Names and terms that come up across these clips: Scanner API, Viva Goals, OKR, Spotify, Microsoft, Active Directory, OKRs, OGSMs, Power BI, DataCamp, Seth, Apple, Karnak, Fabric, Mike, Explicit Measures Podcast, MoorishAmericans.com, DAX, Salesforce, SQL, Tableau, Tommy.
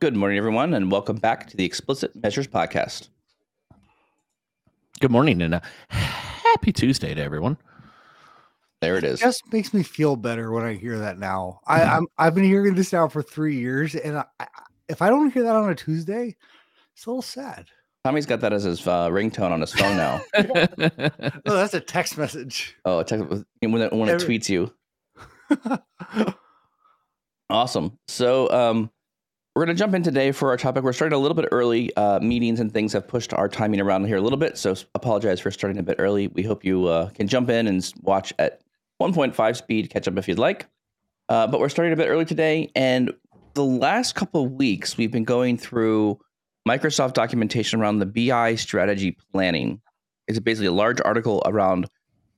Good morning, everyone, and welcome back to the Explicit Measures Podcast. Good morning, and a happy Tuesday to everyone. There it is. It just makes me feel better when I hear that now. I've been hearing this now for 3 years, and if I don't hear that on a Tuesday, it's a little sad. Tommy's got that as his ringtone on his phone now. No, that's a text message. Oh, a text when it tweets you. Awesome. So we're going to jump in today for our topic. We're starting a little bit early. Meetings and things have pushed our timing around here a little bit, so apologize for starting a bit early. We hope you can jump in and watch at 1.5 speed, catch up if you'd like. But we're starting a bit early today, and the last couple of weeks we've been going through Microsoft documentation around the BI strategy planning. It's basically a large article around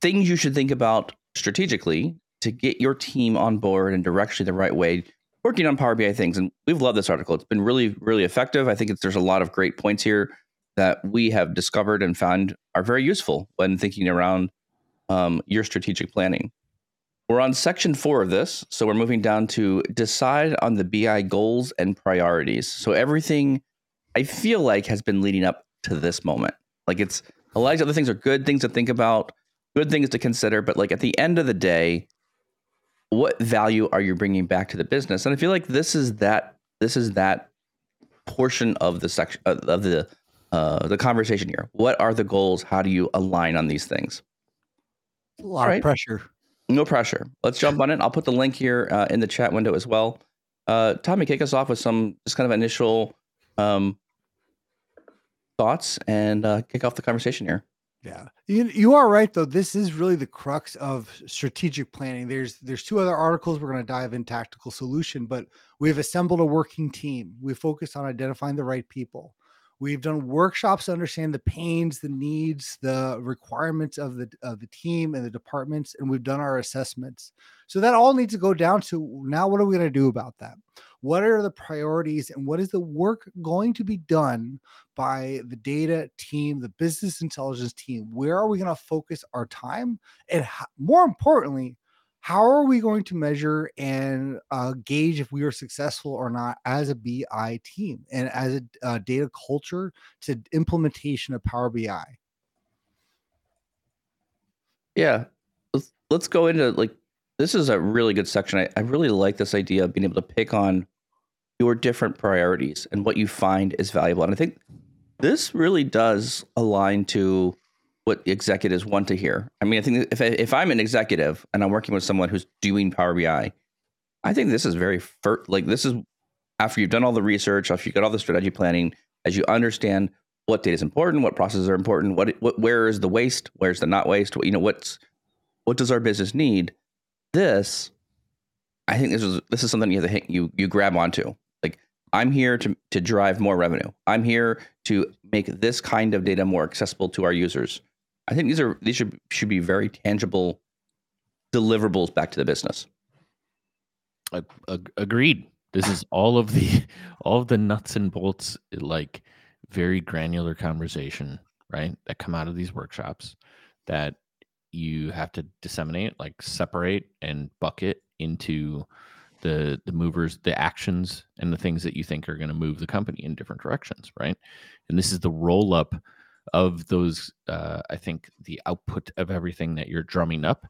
things you should think about strategically to get your team on board and directionally the right way, working on Power BI things. And we've loved this article. It's been really, really effective. I think there's a lot of great points here that we have discovered and found are very useful when thinking around your strategic planning. We're on section 4 of this. So we're moving down to decide on the BI goals and priorities. So everything I feel like has been leading up to this moment. Like, it's a lot of other things are good things to think about, good things to consider. But like at the end of the day, what value are you bringing back to the business? And I feel like this is that portion of the section of the conversation here. What are the goals? How do you align on these things? A lot of pressure. No pressure. Let's jump on it. I'll put the link here in the chat window as well. Tommy, kick us off with some just kind of initial thoughts and kick off the conversation here. Yeah, you are right, though. This is really the crux of strategic planning. There's 2 other articles. We're going to dive in tactical solution, but we've assembled a working team. We focused on identifying the right people. We've done workshops to understand the pains, the needs, the requirements of the team and the departments, and we've done our assessments. So that all needs to go down to now, what are we going to do about that? What are the priorities and what is the work going to be done by the data team, the business intelligence team? Where are we going to focus our time? And more importantly, how are we going to measure and gauge if we are successful or not as a BI team and as a data culture to implementation of Power BI? Yeah, let's go into like, this is a really good section. I really like this idea of being able to pick on your different priorities and what you find is valuable. And I think this really does align to what executives want to hear. I mean, I think if I'm an executive and I'm working with someone who's doing Power BI, I think this is very this is after you've done all the research, after you got all the strategy planning, as you understand what data is important, what processes are important, what where is the waste, where's the not waste, what does our business need? I think this is something you grab onto. Like, I'm here to drive more revenue. I'm here to make this kind of data more accessible to our users. I think these should be very tangible deliverables back to the business. Agreed. This is all of the nuts and bolts, like very granular conversation, right? That come out of these workshops that you have to disseminate, like separate and bucket into the movers, the actions, and the things that you think are going to move the company in different directions, right? And this is the roll up of those, I think, the output of everything that you're drumming up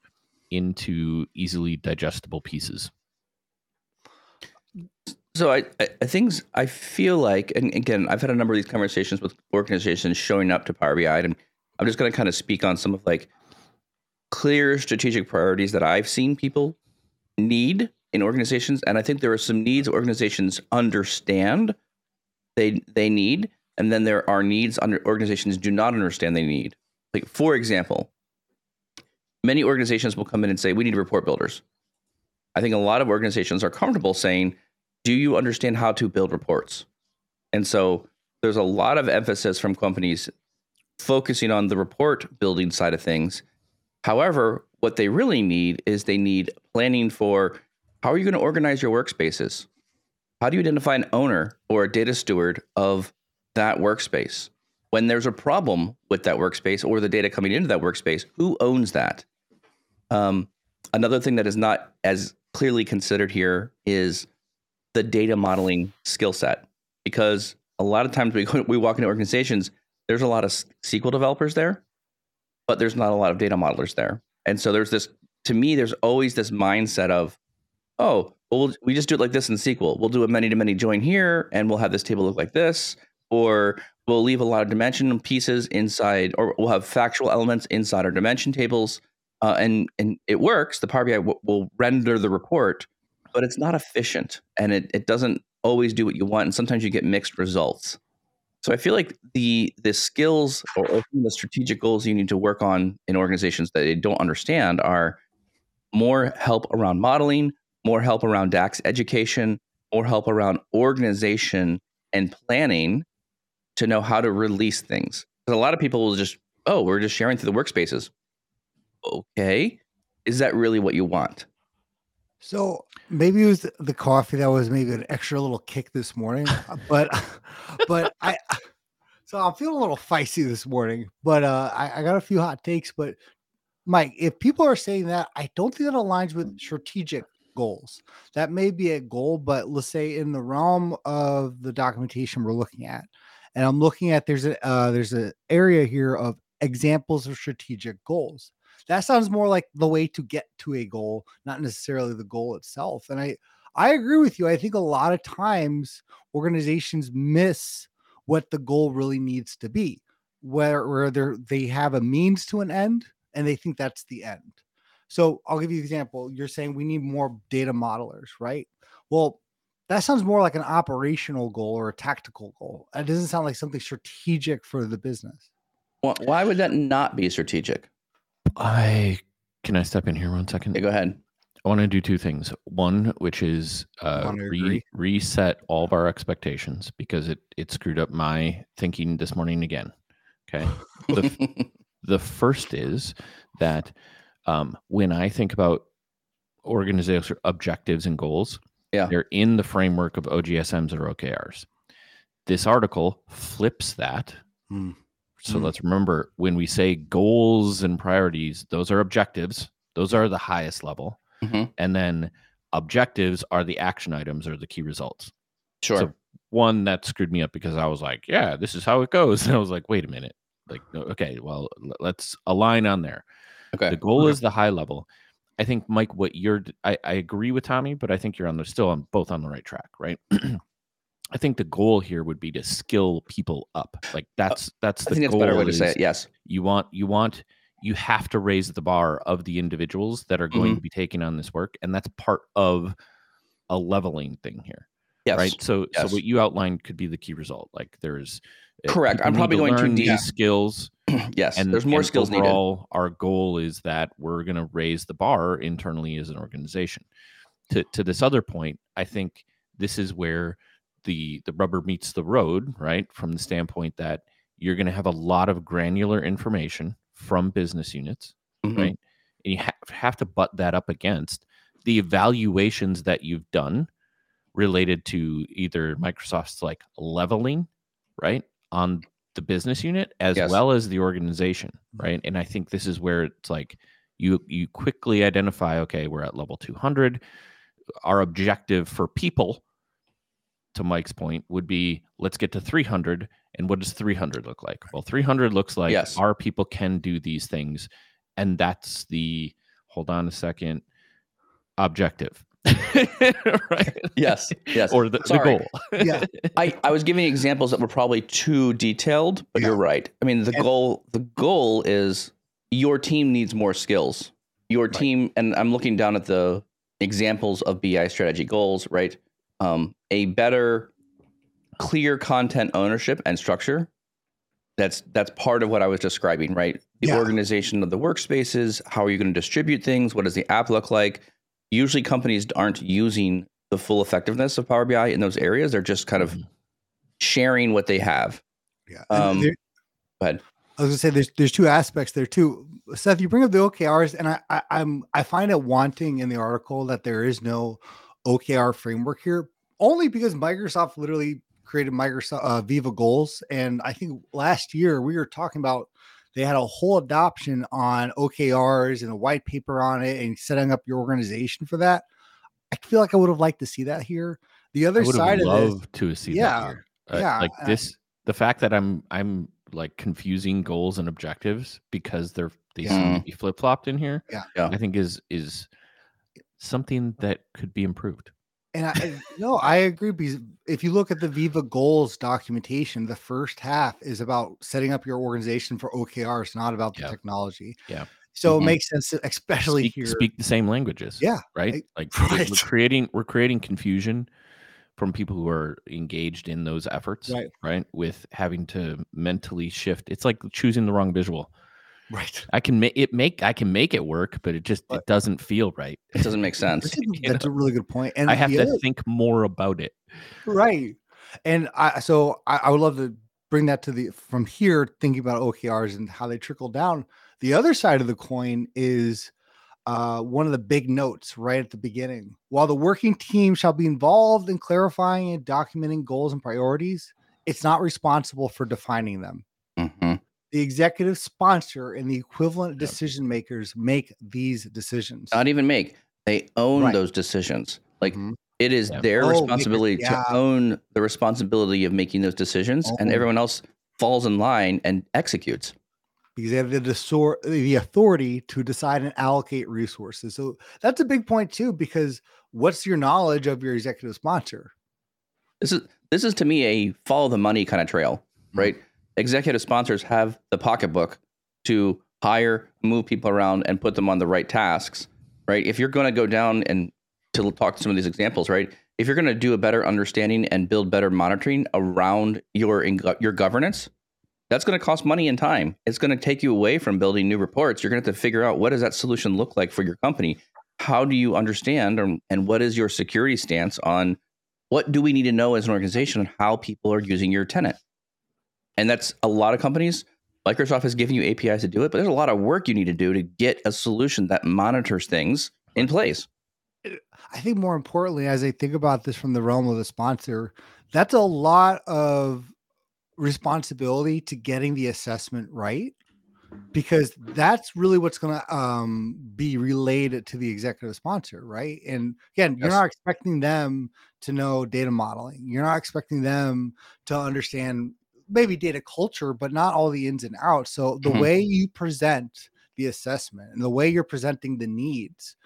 into easily digestible pieces. So I feel like, and again, I've had a number of these conversations with organizations showing up to Power BI, and I'm just going to kind of speak on some of like clear strategic priorities that I've seen people need in organizations. And I think there are some needs organizations understand they need, and then there are needs organizations do not understand they need. Like, for example, many organizations will come in and say, we need report builders. I think a lot of organizations are comfortable saying, do you understand how to build reports? And so there's a lot of emphasis from companies focusing on the report building side of things. However, what they really need is they need planning for how are you going to organize your workspaces? How do you identify an owner or a data steward of that workspace? When there's a problem with that workspace or the data coming into that workspace, who owns that? Another thing that is not as clearly considered here is the data modeling skill set. because a lot of times we walk into organizations, there's a lot of SQL developers there, but there's not a lot of data modelers there. And so there's this, to me, there's always this mindset of, oh, well, we just do it like this in SQL. We'll do a many-to-many join here, and we'll have this table look like this, or we'll leave a lot of dimension pieces inside, or we'll have factual elements inside our dimension tables. And it works. The Power BI will render the report, but it's not efficient, and it doesn't always do what you want. And sometimes you get mixed results. So I feel like the skills or the strategic goals you need to work on in organizations that they don't understand are more help around modeling, more help around DAX education, more help around organization and planning to know how to release things. Because a lot of people will just, oh, we're just sharing through the workspaces. Okay. Is that really what you want? So maybe it was the coffee that was maybe an extra little kick this morning, but so I'm feeling a little feisty this morning, but I got a few hot takes. But Mike, if people are saying that, I don't think that aligns with strategic goals. That may be a goal, but let's say in the realm of the documentation we're looking at, and I'm looking at there's an area here of examples of strategic goals. That sounds more like the way to get to a goal, not necessarily the goal itself. And I agree with you. I think a lot of times organizations miss what the goal really needs to be, where they have a means to an end and they think that's the end. So I'll give you an example. You're saying we need more data modelers, right? Well, that sounds more like an operational goal or a tactical goal. It doesn't sound like something strategic for the business. Well, why would that not be strategic? Can I step in here 1 second? Yeah, go ahead. I want to do two things. One, which is reset all of our expectations, because it screwed up my thinking this morning again. Okay. The first is that when I think about organizational objectives and goals, they're in the framework of OGSMs or OKRs. This article flips that. So let's remember, when we say goals and priorities, those are objectives. Those are the highest level. Mm-hmm. And then objectives are the action items or the key results. Sure. So one, that screwed me up because I was like, yeah, this is how it goes. And I was like, wait a minute. Like, okay, well, let's align on there. Okay. The goal is the high level. I think, Mike, I agree with Tommy, but I think you're both on the right track, right? I think the goal here would be to skill people up. Like that's the goal. I think that's a better way to say it. Yes. You have to raise the bar of the individuals that are going to be taking on this work. And that's part of a leveling thing here. Yes. Right. So what you outlined could be the key result. Like there's correct. I'm probably going to need skills. Yes. And there's more skills needed. Our goal is that we're going to raise the bar internally as an organization. To this other point, I think this is where the rubber meets the road, right? From the standpoint that you're going to have a lot of granular information from business units, right? And you have to butt that up against the evaluations that you've done related to either Microsoft's like leveling, right? On the business unit as well as the organization, right? And I think this is where it's like you quickly identify, okay, we're at level 200. Our objective for people, to Mike's point, would be let's get to 300. And what does 300 look like? Well, 300 looks like our people can do these things. And that's the, hold on a second, objective. Right? Yes. Or the goal. Yeah. I was giving examples that were probably too detailed, but you're right. I mean, the goal is your team needs more skills. Your team, and I'm looking down at the examples of BI strategy goals, right? A better, clear content ownership and structure. That's part of what I was describing, right? The organization of the workspaces. How are you going to distribute things? What does the app look like? Usually companies aren't using the full effectiveness of Power BI in those areas. They're just kind of sharing what they have. Yeah. Go ahead. I was going to say there's two aspects there too. Seth, you bring up the OKRs, and I find it wanting in the article that there is no OKR framework here, only because Microsoft literally created Viva Goals. And I think last year we were talking about they had a whole adoption on OKRs and a white paper on it and setting up your organization for that. I feel like I would have liked to see that here. The other side of it, I would have loved to see that here. The fact that I'm like confusing goals and objectives because they seem to be flip-flopped in here. Yeah. I think is something that could be improved. And I agree, because if you look at the Viva Goals documentation, the first half is about setting up your organization for OKRs, not about the technology. Yeah. So it makes sense, especially here. Speak the same languages. Yeah. Right. We're creating confusion from people who are engaged in those efforts. Right. With having to mentally shift. It's like choosing the wrong visual. Right. I can make it work, but it doesn't feel right. It doesn't make sense. That's a really good point. And I have to think more about it. Right. And I would love to bring that from here, thinking about OKRs and how they trickle down. The other side of the coin is one of the big notes right at the beginning. While the working team shall be involved in clarifying and documenting goals and priorities, it's not responsible for defining them. Mm-hmm. The executive sponsor and the equivalent decision makers make these decisions. Not even make. They own those decisions. Like it is their responsibility to own the responsibility of making those decisions, and everyone else falls in line and executes. Because they have the authority to decide and allocate resources. So that's a big point too, because what's your knowledge of your executive sponsor? This is to me a follow the money kind of trail, right? Executive sponsors have the pocketbook to hire, move people around, and put them on the right tasks, right? If you're going to go down and to talk to some of these examples, right? If you're going to do a better understanding and build better monitoring around your governance, that's going to cost money and time. It's going to take you away from building new reports. You're going to have to figure out, what does that solution look like for your company? How do you understand, and what is your security stance on what do we need to know as an organization and how people are using your tenant? And that's a lot of companies. Microsoft has given you APIs to do it, but there's a lot of work you need to do to get a solution that monitors things in place. I think more importantly, as I think about this from the realm of the sponsor, that's a lot of responsibility to getting the assessment right, because that's really what's going to be related to the executive sponsor, right? And again, you're not expecting them to know data modeling. You're not expecting them to understand maybe data culture, but not all the ins and outs. So the way you present the assessment and the way you're presenting the needs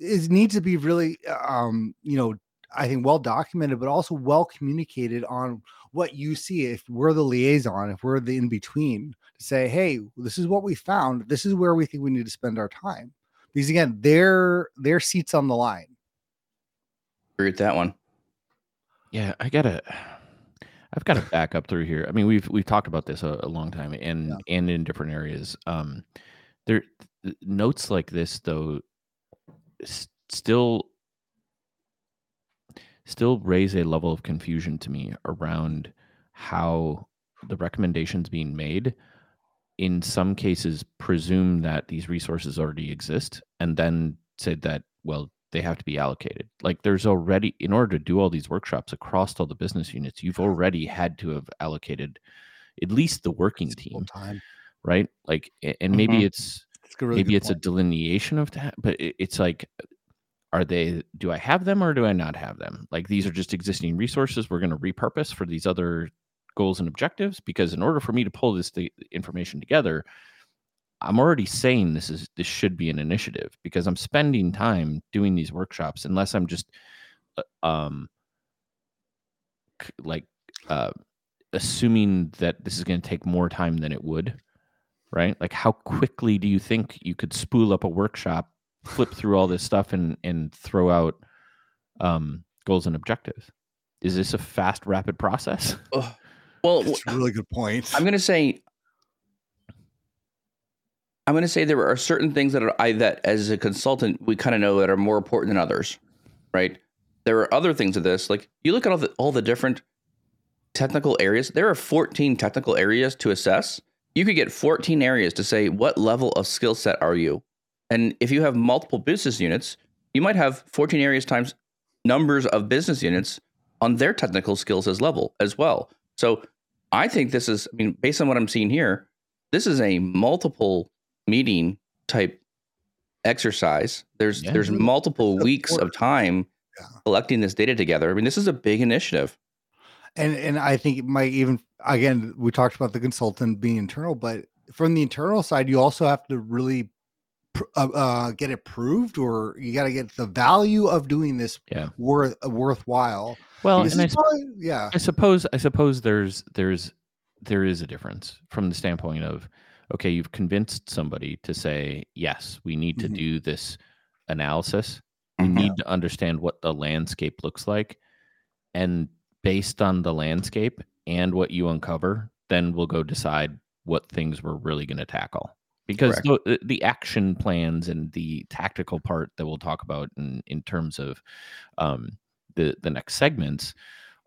needs to be really, I think well documented, but also well communicated on what you see. If we're the liaison, if we're the in-between, to say, hey, this is what we found. This is where we think we need to spend our time. Because again, their seat's on the line. Agree with that one. Yeah, I've got to back up through here. I mean, we've talked about this a long time and in different areas. There notes like this though still raise a level of confusion to me around how the recommendations being made in some cases presume that these resources already exist and then say that, well, they have to be allocated. Like, there's already, in order to do all these workshops across all the business units, you've already had to have allocated at least the working team time, right? Like, and maybe it's a delineation of that, but it's like, do I have them or do I not have them? Like, these are just existing resources we're going to repurpose for these other goals and objectives, because in order for me to pull this information together, I'm already saying this should be an initiative, because I'm spending time doing these workshops, unless I'm just assuming that this is going to take more time than it would, right? Like, how quickly do you think you could spool up a workshop, flip through all this stuff and throw out goals and objectives? Is this a fast, rapid process? Well, that's a really good point. I'm going to say there are certain things that as a consultant, we kind of know that are more important than others, right? There are other things of this, like, you look at all the different technical areas. There are 14 technical areas to assess. You could get 14 areas to say, what level of skill set are you? And if you have multiple business units, you might have 14 areas times numbers of business units on their technical skills as well. So I think this is, based on what I'm seeing here, this is a multiple meeting type exercise. There's multiple weeks of time collecting this data together. This is a big initiative. And I think it might even, again, we talked about the consultant being internal, but from the internal side, you also have to really get approved, or you got to get the value of doing this worthwhile. Well, and I suppose there is a difference from the standpoint of, okay, you've convinced somebody to say, yes, we need to do this analysis. We need to understand what the landscape looks like. And based on the landscape and what you uncover, then we'll go decide what things we're really going to tackle. Because the action plans and the tactical part that we'll talk about in terms of the next segments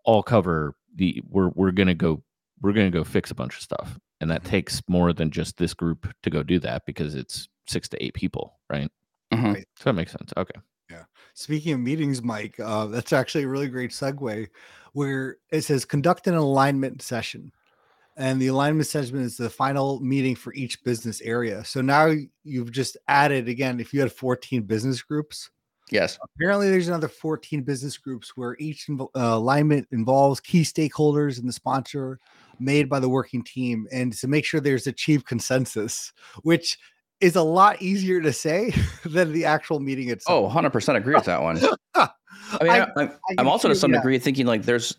all cover the we're gonna go fix a bunch of stuff, and that takes more than just this group to go do that, because it's 6 to 8 people, right? So that makes sense. Okay. Yeah. Speaking of meetings, Mike, that's actually a really great segue, where it says conduct an alignment session. And the alignment session is the final meeting for each business area. So now you've just added, again, if you had 14 business groups. Yes. Apparently there's another 14 business groups where each alignment involves key stakeholders and the sponsor made by the working team. And to make sure there's achieved consensus, which is a lot easier to say than the actual meeting itself. Oh, 100% agree with that one. I mean, I'm also to some degree thinking like there's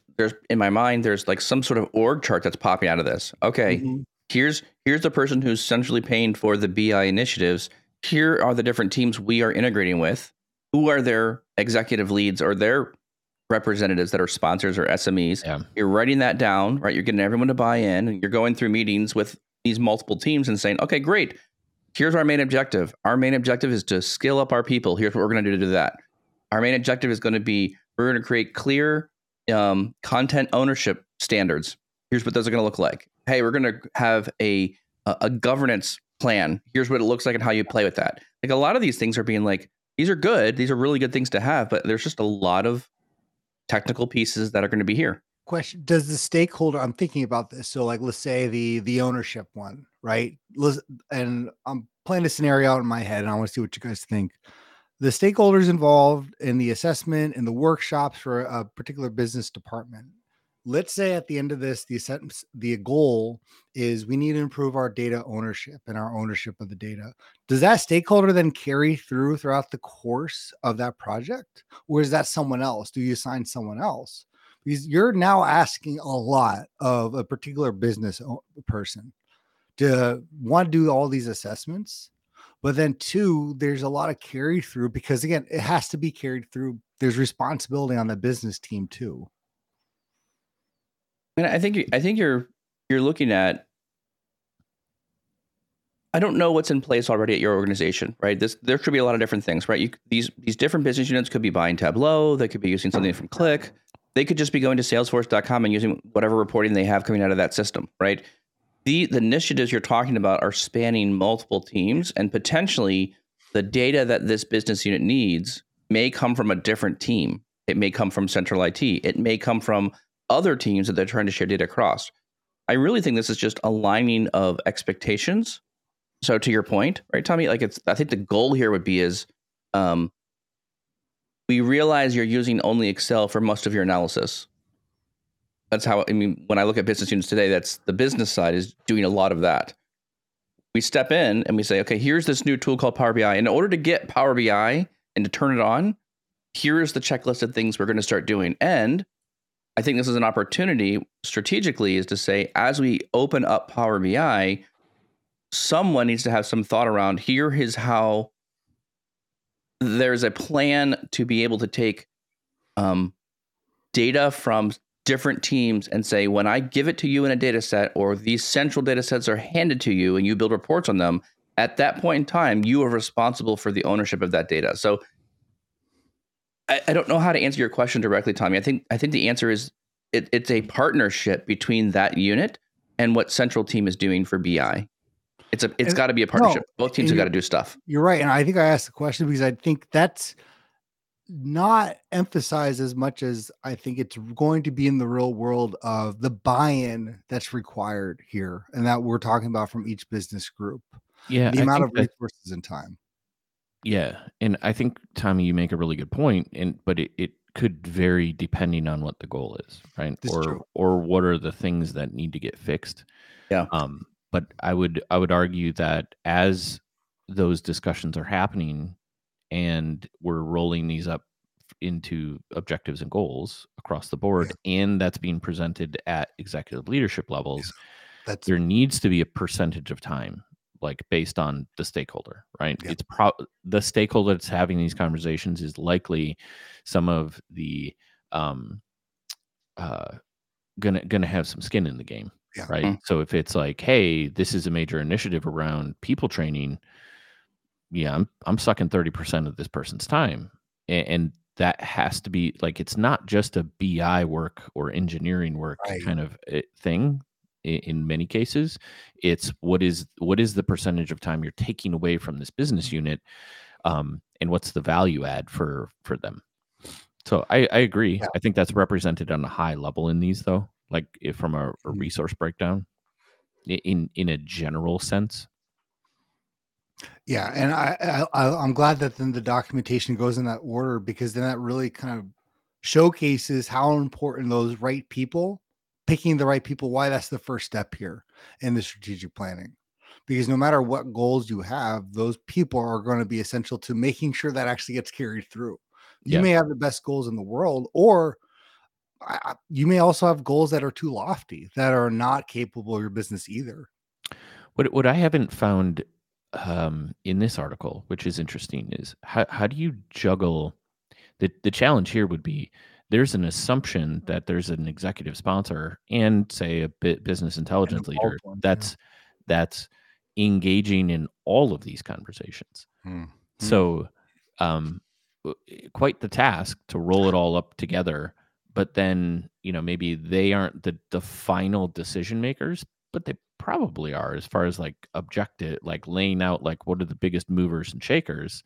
in my mind, there's like some sort of org chart that's popping out of this. Okay, here's the person who's centrally paying for the BI initiatives. Here are the different teams we are integrating with. Who are their executive leads or their representatives that are sponsors or SMEs? Yeah. You're writing that down, right? You're getting everyone to buy in, and you're going through meetings with these multiple teams and saying, okay, great. Here's our main objective. Our main objective is to scale up our people. Here's what we're going to do to do that. Our main objective is going to be, we're going to create clear content ownership standards. Here's what those are going to look like. Hey, we're going to have a governance plan. Here's what it looks like and how you play with that. Like a lot of these things are being like, these are good. These are really good things to have, but there's just a lot of technical pieces that are going to be here. Question: does the stakeholder? I'm thinking about this. So, like, let's say the ownership one, right? And I'm playing a scenario out in my head, and I want to see what you guys think. The stakeholders involved in the assessment and the workshops for a particular business department. Let's say at the end of this, the goal is we need to improve our data ownership and our ownership of the data. Does that stakeholder then carry throughout the course of that project, or is that someone else? Do you assign someone else? Because you're now asking a lot of a particular business person to want to do all these assessments, but then two, there's a lot of carry through, because again, it has to be carried through. There's responsibility on the business team too. And I think you're looking at, I don't know what's in place already at your organization, right? There could be a lot of different things, right? These different business units could be buying Tableau. They could be using something from Click. They could just be going to salesforce.com and using whatever reporting they have coming out of that system, right? The initiatives you're talking about are spanning multiple teams, and potentially the data that this business unit needs may come from a different team. It may come from central IT. It may come from other teams that they're trying to share data across. I really think this is just aligning of expectations. So to your point, right, Tommy, like I think the goal here would be is, we realize you're using only Excel for most of your analysis. That's how, I mean, when I look at business units today, that's the business side is doing a lot of that. We step in and we say, okay, here's this new tool called Power BI. In order to get Power BI and to turn it on, here is the checklist of things we're going to start doing. And I think this is an opportunity strategically is to say, as we open up Power BI, someone needs to have some thought around here is how there's a plan to be able to take data from different teams and say, when I give it to you in a data set, or these central data sets are handed to you and you build reports on them, at that point in time, you are responsible for the ownership of that data. So I don't know how to answer your question directly, Tommy. I think the answer is it's a partnership between that unit and what central team is doing for BI. It's got to be a partnership. No, both teams have got to do stuff. You're right. And I think I asked the question because I think that's not emphasized as much as I think it's going to be in the real world of the buy-in that's required here, and that we're talking about from each business group. Yeah. The amount of resources and time. Yeah. And I think, Tommy, you make a really good point, but it could vary depending on what the goal is, right? Or what are the things that need to get fixed? Yeah. But I would argue that as those discussions are happening and we're rolling these up into objectives and goals across the board, and that's being presented at executive leadership levels, there needs to be a percentage of time, like based on the stakeholder, right? Yeah. The stakeholder that's having these conversations is likely some of the gonna have some skin in the game, yeah, right? Mm-hmm. So if it's like, hey, this is a major initiative around people training, yeah, I'm sucking 30% of this person's time, and that has to be like, it's not just a BI work or engineering work kind of thing. In many cases, it's what is the percentage of time you're taking away from this business unit, and what's the value add for them. So I agree. Yeah. I think that's represented on a high level in these, though, like if from a resource breakdown in a general sense. Yeah, and I'm glad that then the documentation goes in that order, because then that really kind of showcases how important those right people, picking the right people, why that's the first step here in the strategic planning. Because no matter what goals you have, those people are going to be essential to making sure that actually gets carried through. You may have the best goals in the world, or you may also have goals that are too lofty, that are not capable of your business either. What I haven't found in this article, which is interesting, is how do you juggle? The challenge here would be, there's an assumption that there's an executive sponsor and, say, a business intelligence leader that's engaging in all of these conversations. Mm-hmm. So quite the task to roll it all up together, but then, maybe they aren't the final decision makers, but they probably are as far as like objective, like laying out like what are the biggest movers and shakers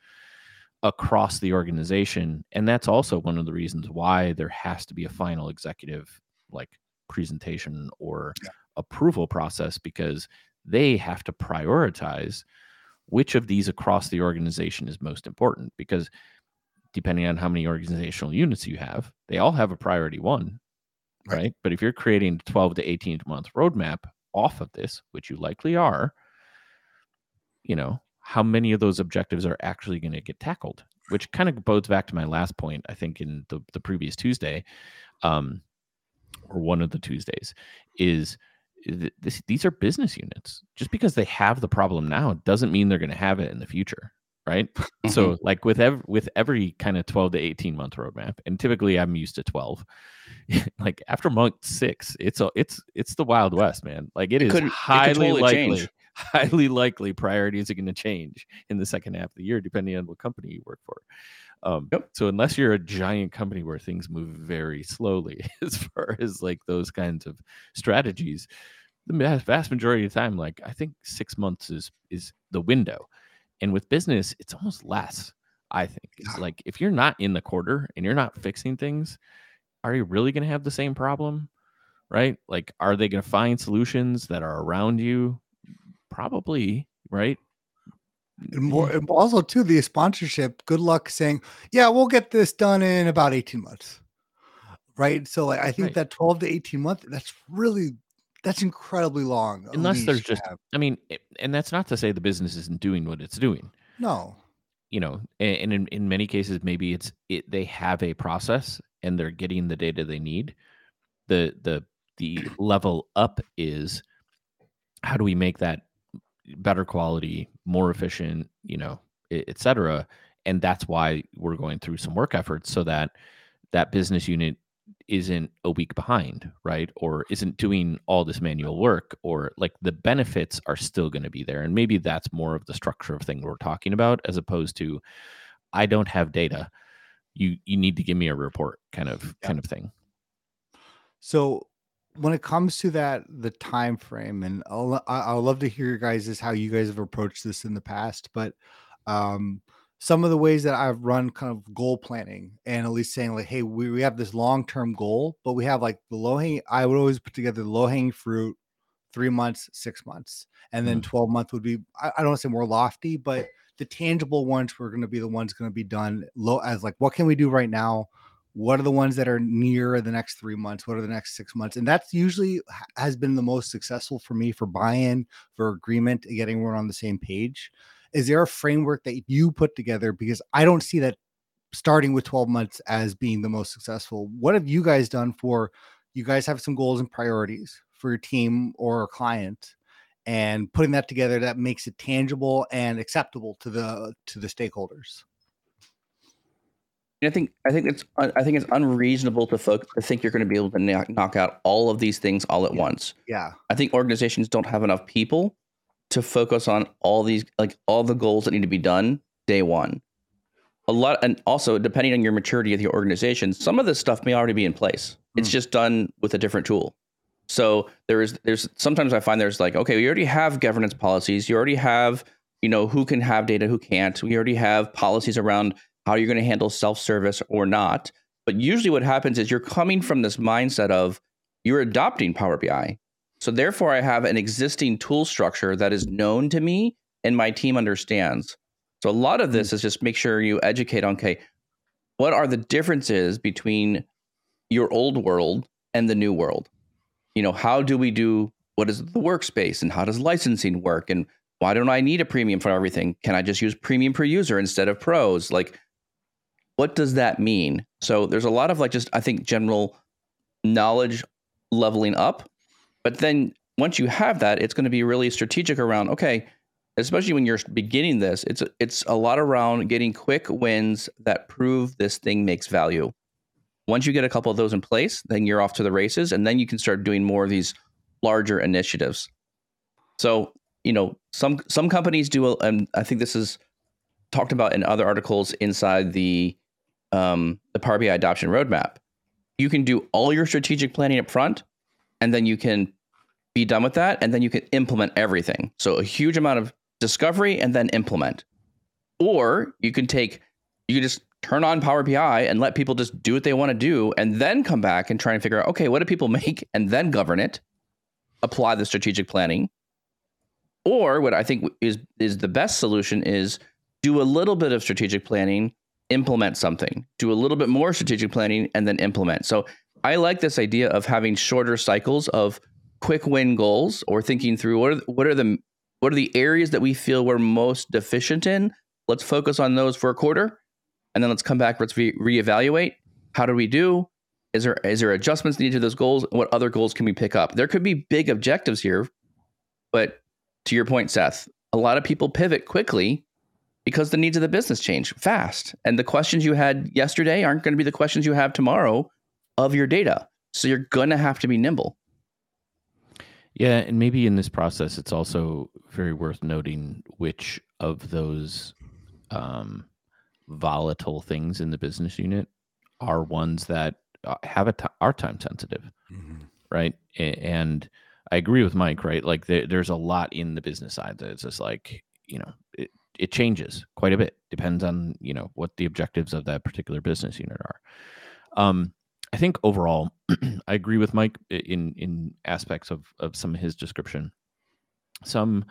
across the organization. And that's also one of the reasons why there has to be a final executive like presentation or approval process, because they have to prioritize which of these across the organization is most important, because depending on how many organizational units you have, they all have a priority one, right? But if you're creating a 12 to 18 month roadmap off of this, which you likely are, how many of those objectives are actually going to get tackled, which kind of bodes back to my last point, I think, in the previous Tuesday, or one of the Tuesdays, is these are business units. Just because they have the problem now doesn't mean they're going to have it in the future, right? Mm-hmm. So like with every kind of 12 to 18 month roadmap, and typically I'm used to 12, like after month 6, it's the Wild West, man. Like it is highly likely priorities are going to change in the second half of the year, depending on what company you work for. So unless you're a giant company where things move very slowly, as far as like those kinds of strategies, the vast majority of the time, like I think 6 months is the window. And with business, it's almost less, I think. It's like, if you're not in the quarter and you're not fixing things, are you really going to have the same problem, right? Like, are they going to find solutions that are around you? Probably, right? And also, too, the sponsorship, good luck saying, yeah, we'll get this done in about 18 months, right? So like, I think that 12 to 18 month, that's incredibly long. Unless there's just, and that's not to say the business isn't doing what it's doing. No. And in many cases, maybe they have a process and they're getting the data they need. The level up is, how do we make that better quality, more efficient, et cetera. And that's why we're going through some work efforts, so that that business unit isn't a week behind, right? Or isn't doing all this manual work, or like the benefits are still going to be there. And maybe that's more of the structure of thing we're talking about, as opposed to, I don't have data, you need to give me a report kind of thing. So when it comes to that, the time frame, and I'll love to hear your guys' how you guys have approached this in the past, but some of the ways that I've run kind of goal planning, and at least saying like, hey, we have this long-term goal, but we have like the I would always put together the low-hanging fruit, 3 months, 6 months, and then 12 month would be, I don't want to say more lofty, but the tangible ones were going to be the ones going to be done low, as like, what can we do right now? What are the ones that are near the next 3 months? What are the next 6 months? And that's usually has been the most successful for me for buy-in, for agreement, getting everyone on the same page. Is there a framework that you put together? Because I don't see that starting with 12 months as being the most successful. What have you guys done for, you guys have some goals and priorities for your team or a client, and putting that together that makes it tangible and acceptable to the stakeholders? I think it's unreasonable to think you're going to be able to knock out all of these things all at once. Yeah. I think organizations don't have enough people to focus on all these, like all the goals that need to be done day one. A lot, and also depending on your maturity of your organization, some of this stuff may already be in place. It's just done with a different tool. So there's sometimes I find there's like, okay, we already have governance policies. You already have, who can have data, who can't. We already have policies around how you're going to handle self-service or not. But usually what happens is you're coming from this mindset of you're adopting Power BI. So therefore I have an existing tool structure that is known to me and my team understands. So a lot of this is just make sure you educate on, okay, what are the differences between your old world and the new world? How do we do, what is the workspace and how does licensing work? And why don't I need a premium for everything? Can I just use premium per user instead of pros? Like, what does that mean? So there's a lot of I think general knowledge leveling up. But then once you have that, it's going to be really strategic around, okay, especially when you're beginning this, it's a lot around getting quick wins that prove this thing makes value. Once you get a couple of those in place, then you're off to the races, and then you can start doing more of these larger initiatives. So, some companies do, and I think this is talked about in other articles inside the Power BI adoption roadmap. You can do all your strategic planning up front, and then you can be done with that, and then you can implement everything. So a huge amount of discovery and then implement. Or you can just turn on Power BI and let people just do what they want to do, and then come back and try and figure out, okay, what do people make, and then govern it, apply the strategic planning. Or what I think is the best solution is do a little bit of strategic planning, implement something, do a little bit more strategic planning, and then implement. So I like this idea of having shorter cycles of quick win goals, or thinking through what are the areas that we feel we're most deficient in. Let's focus on those for a quarter, and then let's come back. Let's reevaluate. How do we do? Is there adjustments needed to those goals? What other goals can we pick up? There could be big objectives here, but to your point, Seth, a lot of people pivot quickly because the needs of the business change fast. And the questions you had yesterday aren't going to be the questions you have tomorrow of your data. So you're going to have to be nimble. Yeah. And maybe in this process, it's also very worth noting which of those volatile things in the business unit are ones that are time sensitive. Mm-hmm. Right. And I agree with Mike, right? Like there's a lot in the business side that it's just like, it changes quite a bit. Depends on, what the objectives of that particular business unit are. I think overall, I agree with Mike in aspects of some of his description. Some,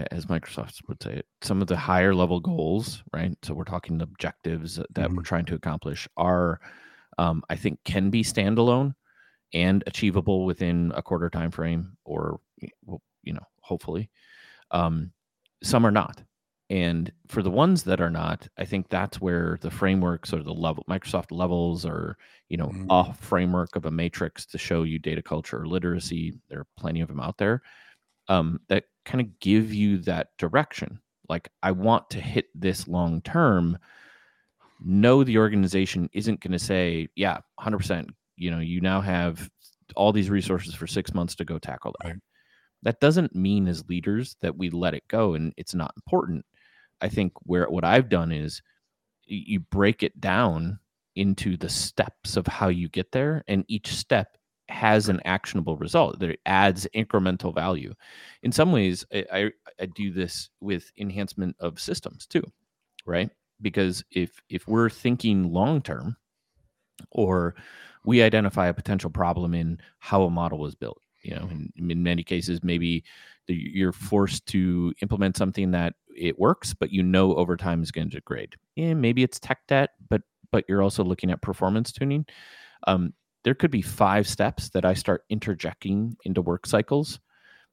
as Microsoft would say, some of the higher level goals, right? So we're talking objectives that we're trying to accomplish are, I think, can be standalone and achievable within a quarter time frame, or, hopefully. Some are not. And for the ones that are not, I think that's where the frameworks or the level, Microsoft levels, or, a framework of a matrix to show you data culture or literacy. There are plenty of them out there that kind of give you that direction. Like, I want to hit this long term. No, the organization isn't going to say, yeah, 100%, you now have all these resources for 6 months to go tackle that. Right. That doesn't mean as leaders that we let it go and it's not important. I think what I've done is you break it down into the steps of how you get there, and each step has an actionable result that adds incremental value. In some ways, I do this with enhancement of systems too, right? Because if we're thinking long-term, or we identify a potential problem in how a model was built, in many cases, maybe you're forced to implement something that it works, but over time is going to degrade. And maybe it's tech debt, but but you're also looking at performance tuning, there could be 5 steps that I start interjecting into work cycles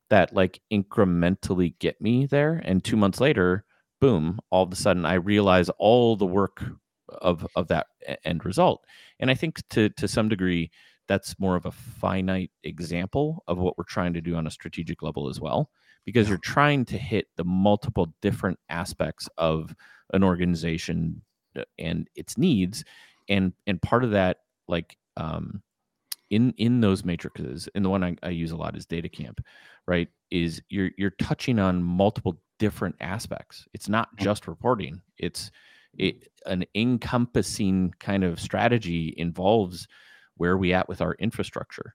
that like incrementally get me there. And 2 months later, boom, all of a sudden I realize all the work of that end result. And I think to some degree, that's more of a finite example of what we're trying to do on a strategic level as well, because you're trying to hit the multiple different aspects of an organization and its needs. And part of that, like, in those matrices, and the one I use a lot is DataCamp, right? Is you're touching on multiple different aspects. It's not just reporting. It's an encompassing kind of strategy involves where are we at with our infrastructure.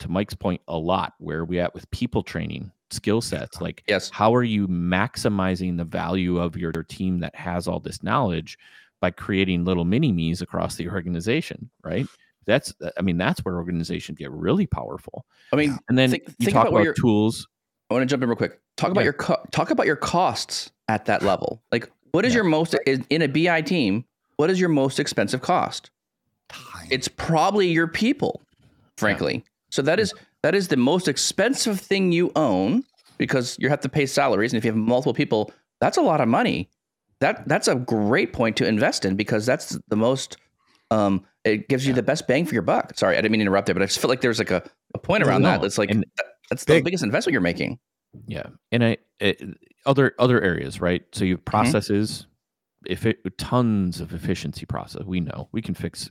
To Mike's point, a lot, where are we at with people training, skill sets, like yes. How are you maximizing the value of your team that has all this knowledge by creating little mini-me's across the organization, right? That's where organizations get really powerful. I mean, and then think talk about tools. I want to jump in real quick. Talk about your costs at that level. Like, what is your most in a BI team? What is your most expensive cost? Time. It's probably your people, frankly. Yeah. So that is the most expensive thing you own, because you have to pay salaries, and if you have multiple people, that's a lot of money. That's a great point to invest in, because that's the most. It gives you the best bang for your buck. Sorry, I didn't mean to interrupt there, but I just feel like there's like a point around that. That's like, and that's the biggest investment you're making. Yeah. And other areas, right? So you have processes, tons of efficiency process. We know we can fix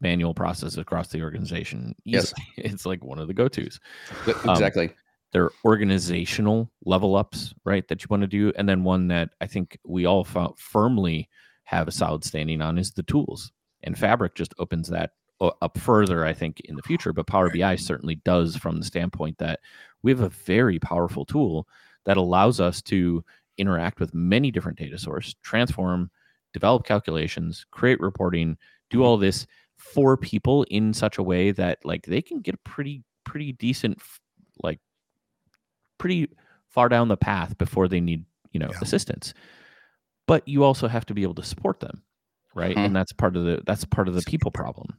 manual processes across the organization. Yes. It's like one of the go-tos. Exactly. There are organizational level ups, right, that you want to do. And then one that I think we all firmly have a solid standing on is the tools. And Fabric just opens that up further, I think, in the future. But Power BI certainly does, from the standpoint that we have a very powerful tool that allows us to interact with many different data sources, transform, develop calculations, create reporting, do all this for people in such a way that like they can get a pretty decent, like pretty far down the path before they need, assistance. But you also have to be able to support them. Right. Mm-hmm. And that's part of the people problem.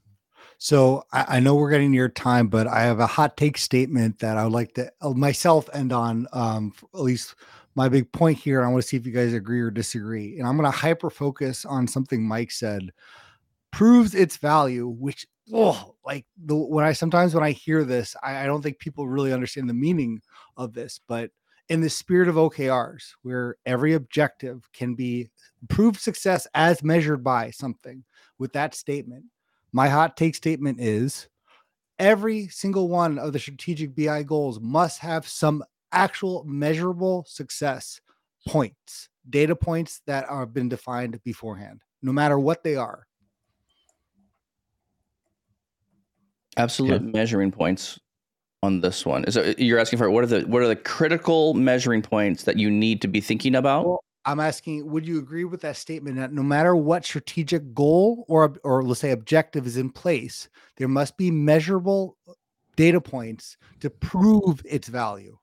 So I know we're getting near time, but I have a hot take statement that I would like to myself end on, at least my big point here. I want to see if you guys agree or disagree. And I'm going to hyper focus on something Mike said, proves its value, which, when I hear this, I don't think people really understand the meaning of this, but in the spirit of OKRs, where every objective can be proved success as measured by something, with that statement, my hot take statement is every single one of the strategic BI goals must have some actual measurable success points, data points that have been defined beforehand, no matter what they are. Absolute measuring points. On this one, so you're asking for what are the critical measuring points that you need to be thinking about? Well, I'm asking, would you agree with that statement that no matter what strategic goal or let's say objective is in place, there must be measurable data points to prove its value,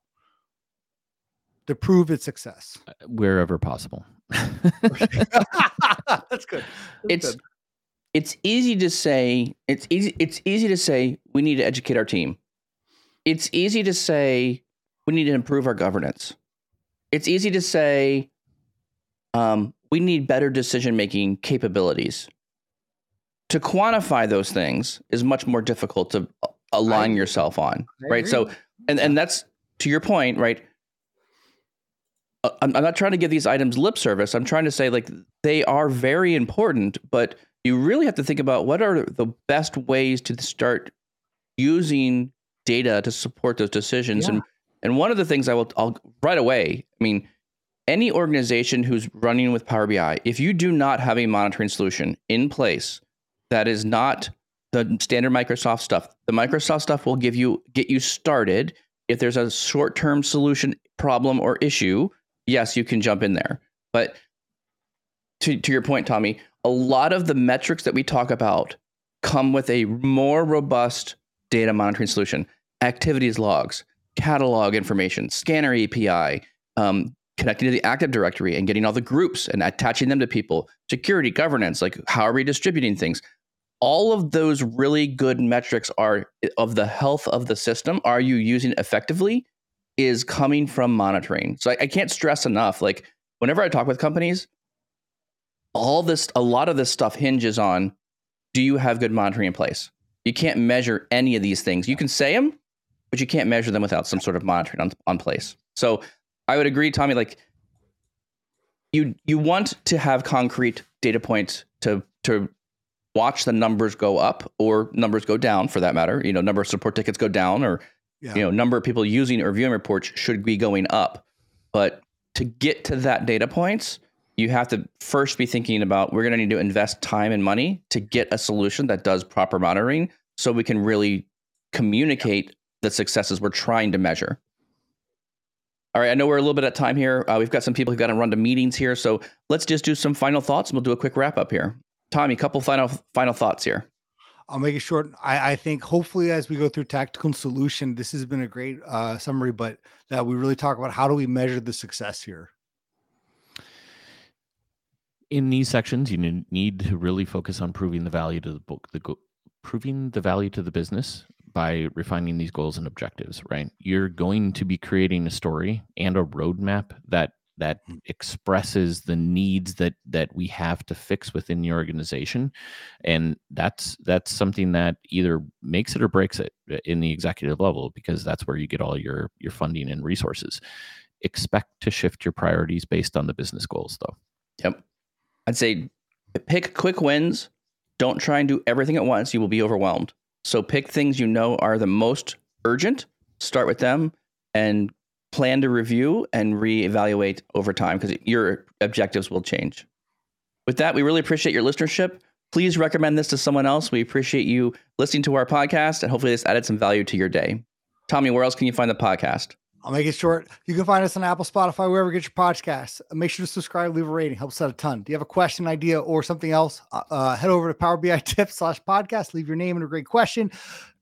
to prove its success, wherever possible. That's good. It's easy to say we need to educate our team. It's easy to say we need to improve our governance. It's easy to say we need better decision-making capabilities. To quantify those things is much more difficult to align yourself on, right? So, and that's to your point, right? I'm not trying to give these items lip service. I'm trying to say like they are very important, but you really have to think about what are the best ways to start using data to support those decisions. Yeah. And one of the things I'll right away, I mean, any organization who's running with Power BI, if you do not have a monitoring solution in place that is not the standard Microsoft stuff, the Microsoft stuff will get you started. If there's a short-term solution problem or issue, yes, you can jump in there. But to your point, Tommy, a lot of the metrics that we talk about come with a more robust data monitoring solution. Activities logs, catalog information, Scanner API, connecting to the Active Directory and getting all the groups and attaching them to people, security, governance, like how are we distributing things? All of those really good metrics are of the health of the system. Are you using effectively is coming from monitoring. So I can't stress enough, like whenever I talk with companies, a lot of this stuff hinges on, do you have good monitoring in place? You can't measure any of these things. You can say them, but you can't measure them without some sort of monitoring on place. So I would agree, Tommy, like you want to have concrete data points to watch the numbers go up or numbers go down for that matter. You know, number of support tickets go down or, you know, number of people using or viewing reports should be going up. But to get to that data points, you have to first be thinking about, we're going to need to invest time and money to get a solution that does proper monitoring so we can really communicate the successes we're trying to measure. All right, I know we're a little bit at time here. We've got some people who've got to run to meetings here. So let's just do some final thoughts and we'll do a quick wrap up here. Tommy, couple final thoughts here. I'll make it short. I think hopefully as we go through tactical solution, this has been a great summary, but that we really talk about how do we measure the success here. In these sections, you need to really focus on proving the value to proving the value to the business by refining these goals and objectives, right? You're going to be creating a story and a roadmap that expresses the needs that we have to fix within the organization. And that's something that either makes it or breaks it in the executive level, because that's where you get all your funding and resources. Expect to shift your priorities based on the business goals, though. Yep. I'd say pick quick wins. Don't try and do everything at once. You will be overwhelmed. So pick things you know are the most urgent. Start with them and plan to review and reevaluate over time because your objectives will change. With that, we really appreciate your listenership. Please recommend this to someone else. We appreciate you listening to our podcast, and hopefully this added some value to your day. Tommy, where else can you find the podcast? I'll make it short. You can find us on Apple, Spotify, wherever you get your podcasts. Make sure to subscribe, leave a rating. Helps out a ton. Do you have a question, idea, or something else? Head over to PowerBI.tips/podcast. Leave your name and a great question.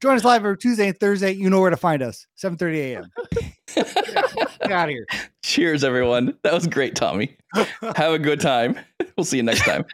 Join us live every Tuesday and Thursday. You know where to find us. 7:30 a.m. Get out of here. Cheers, everyone. That was great, Tommy. Have a good time. We'll see you next time.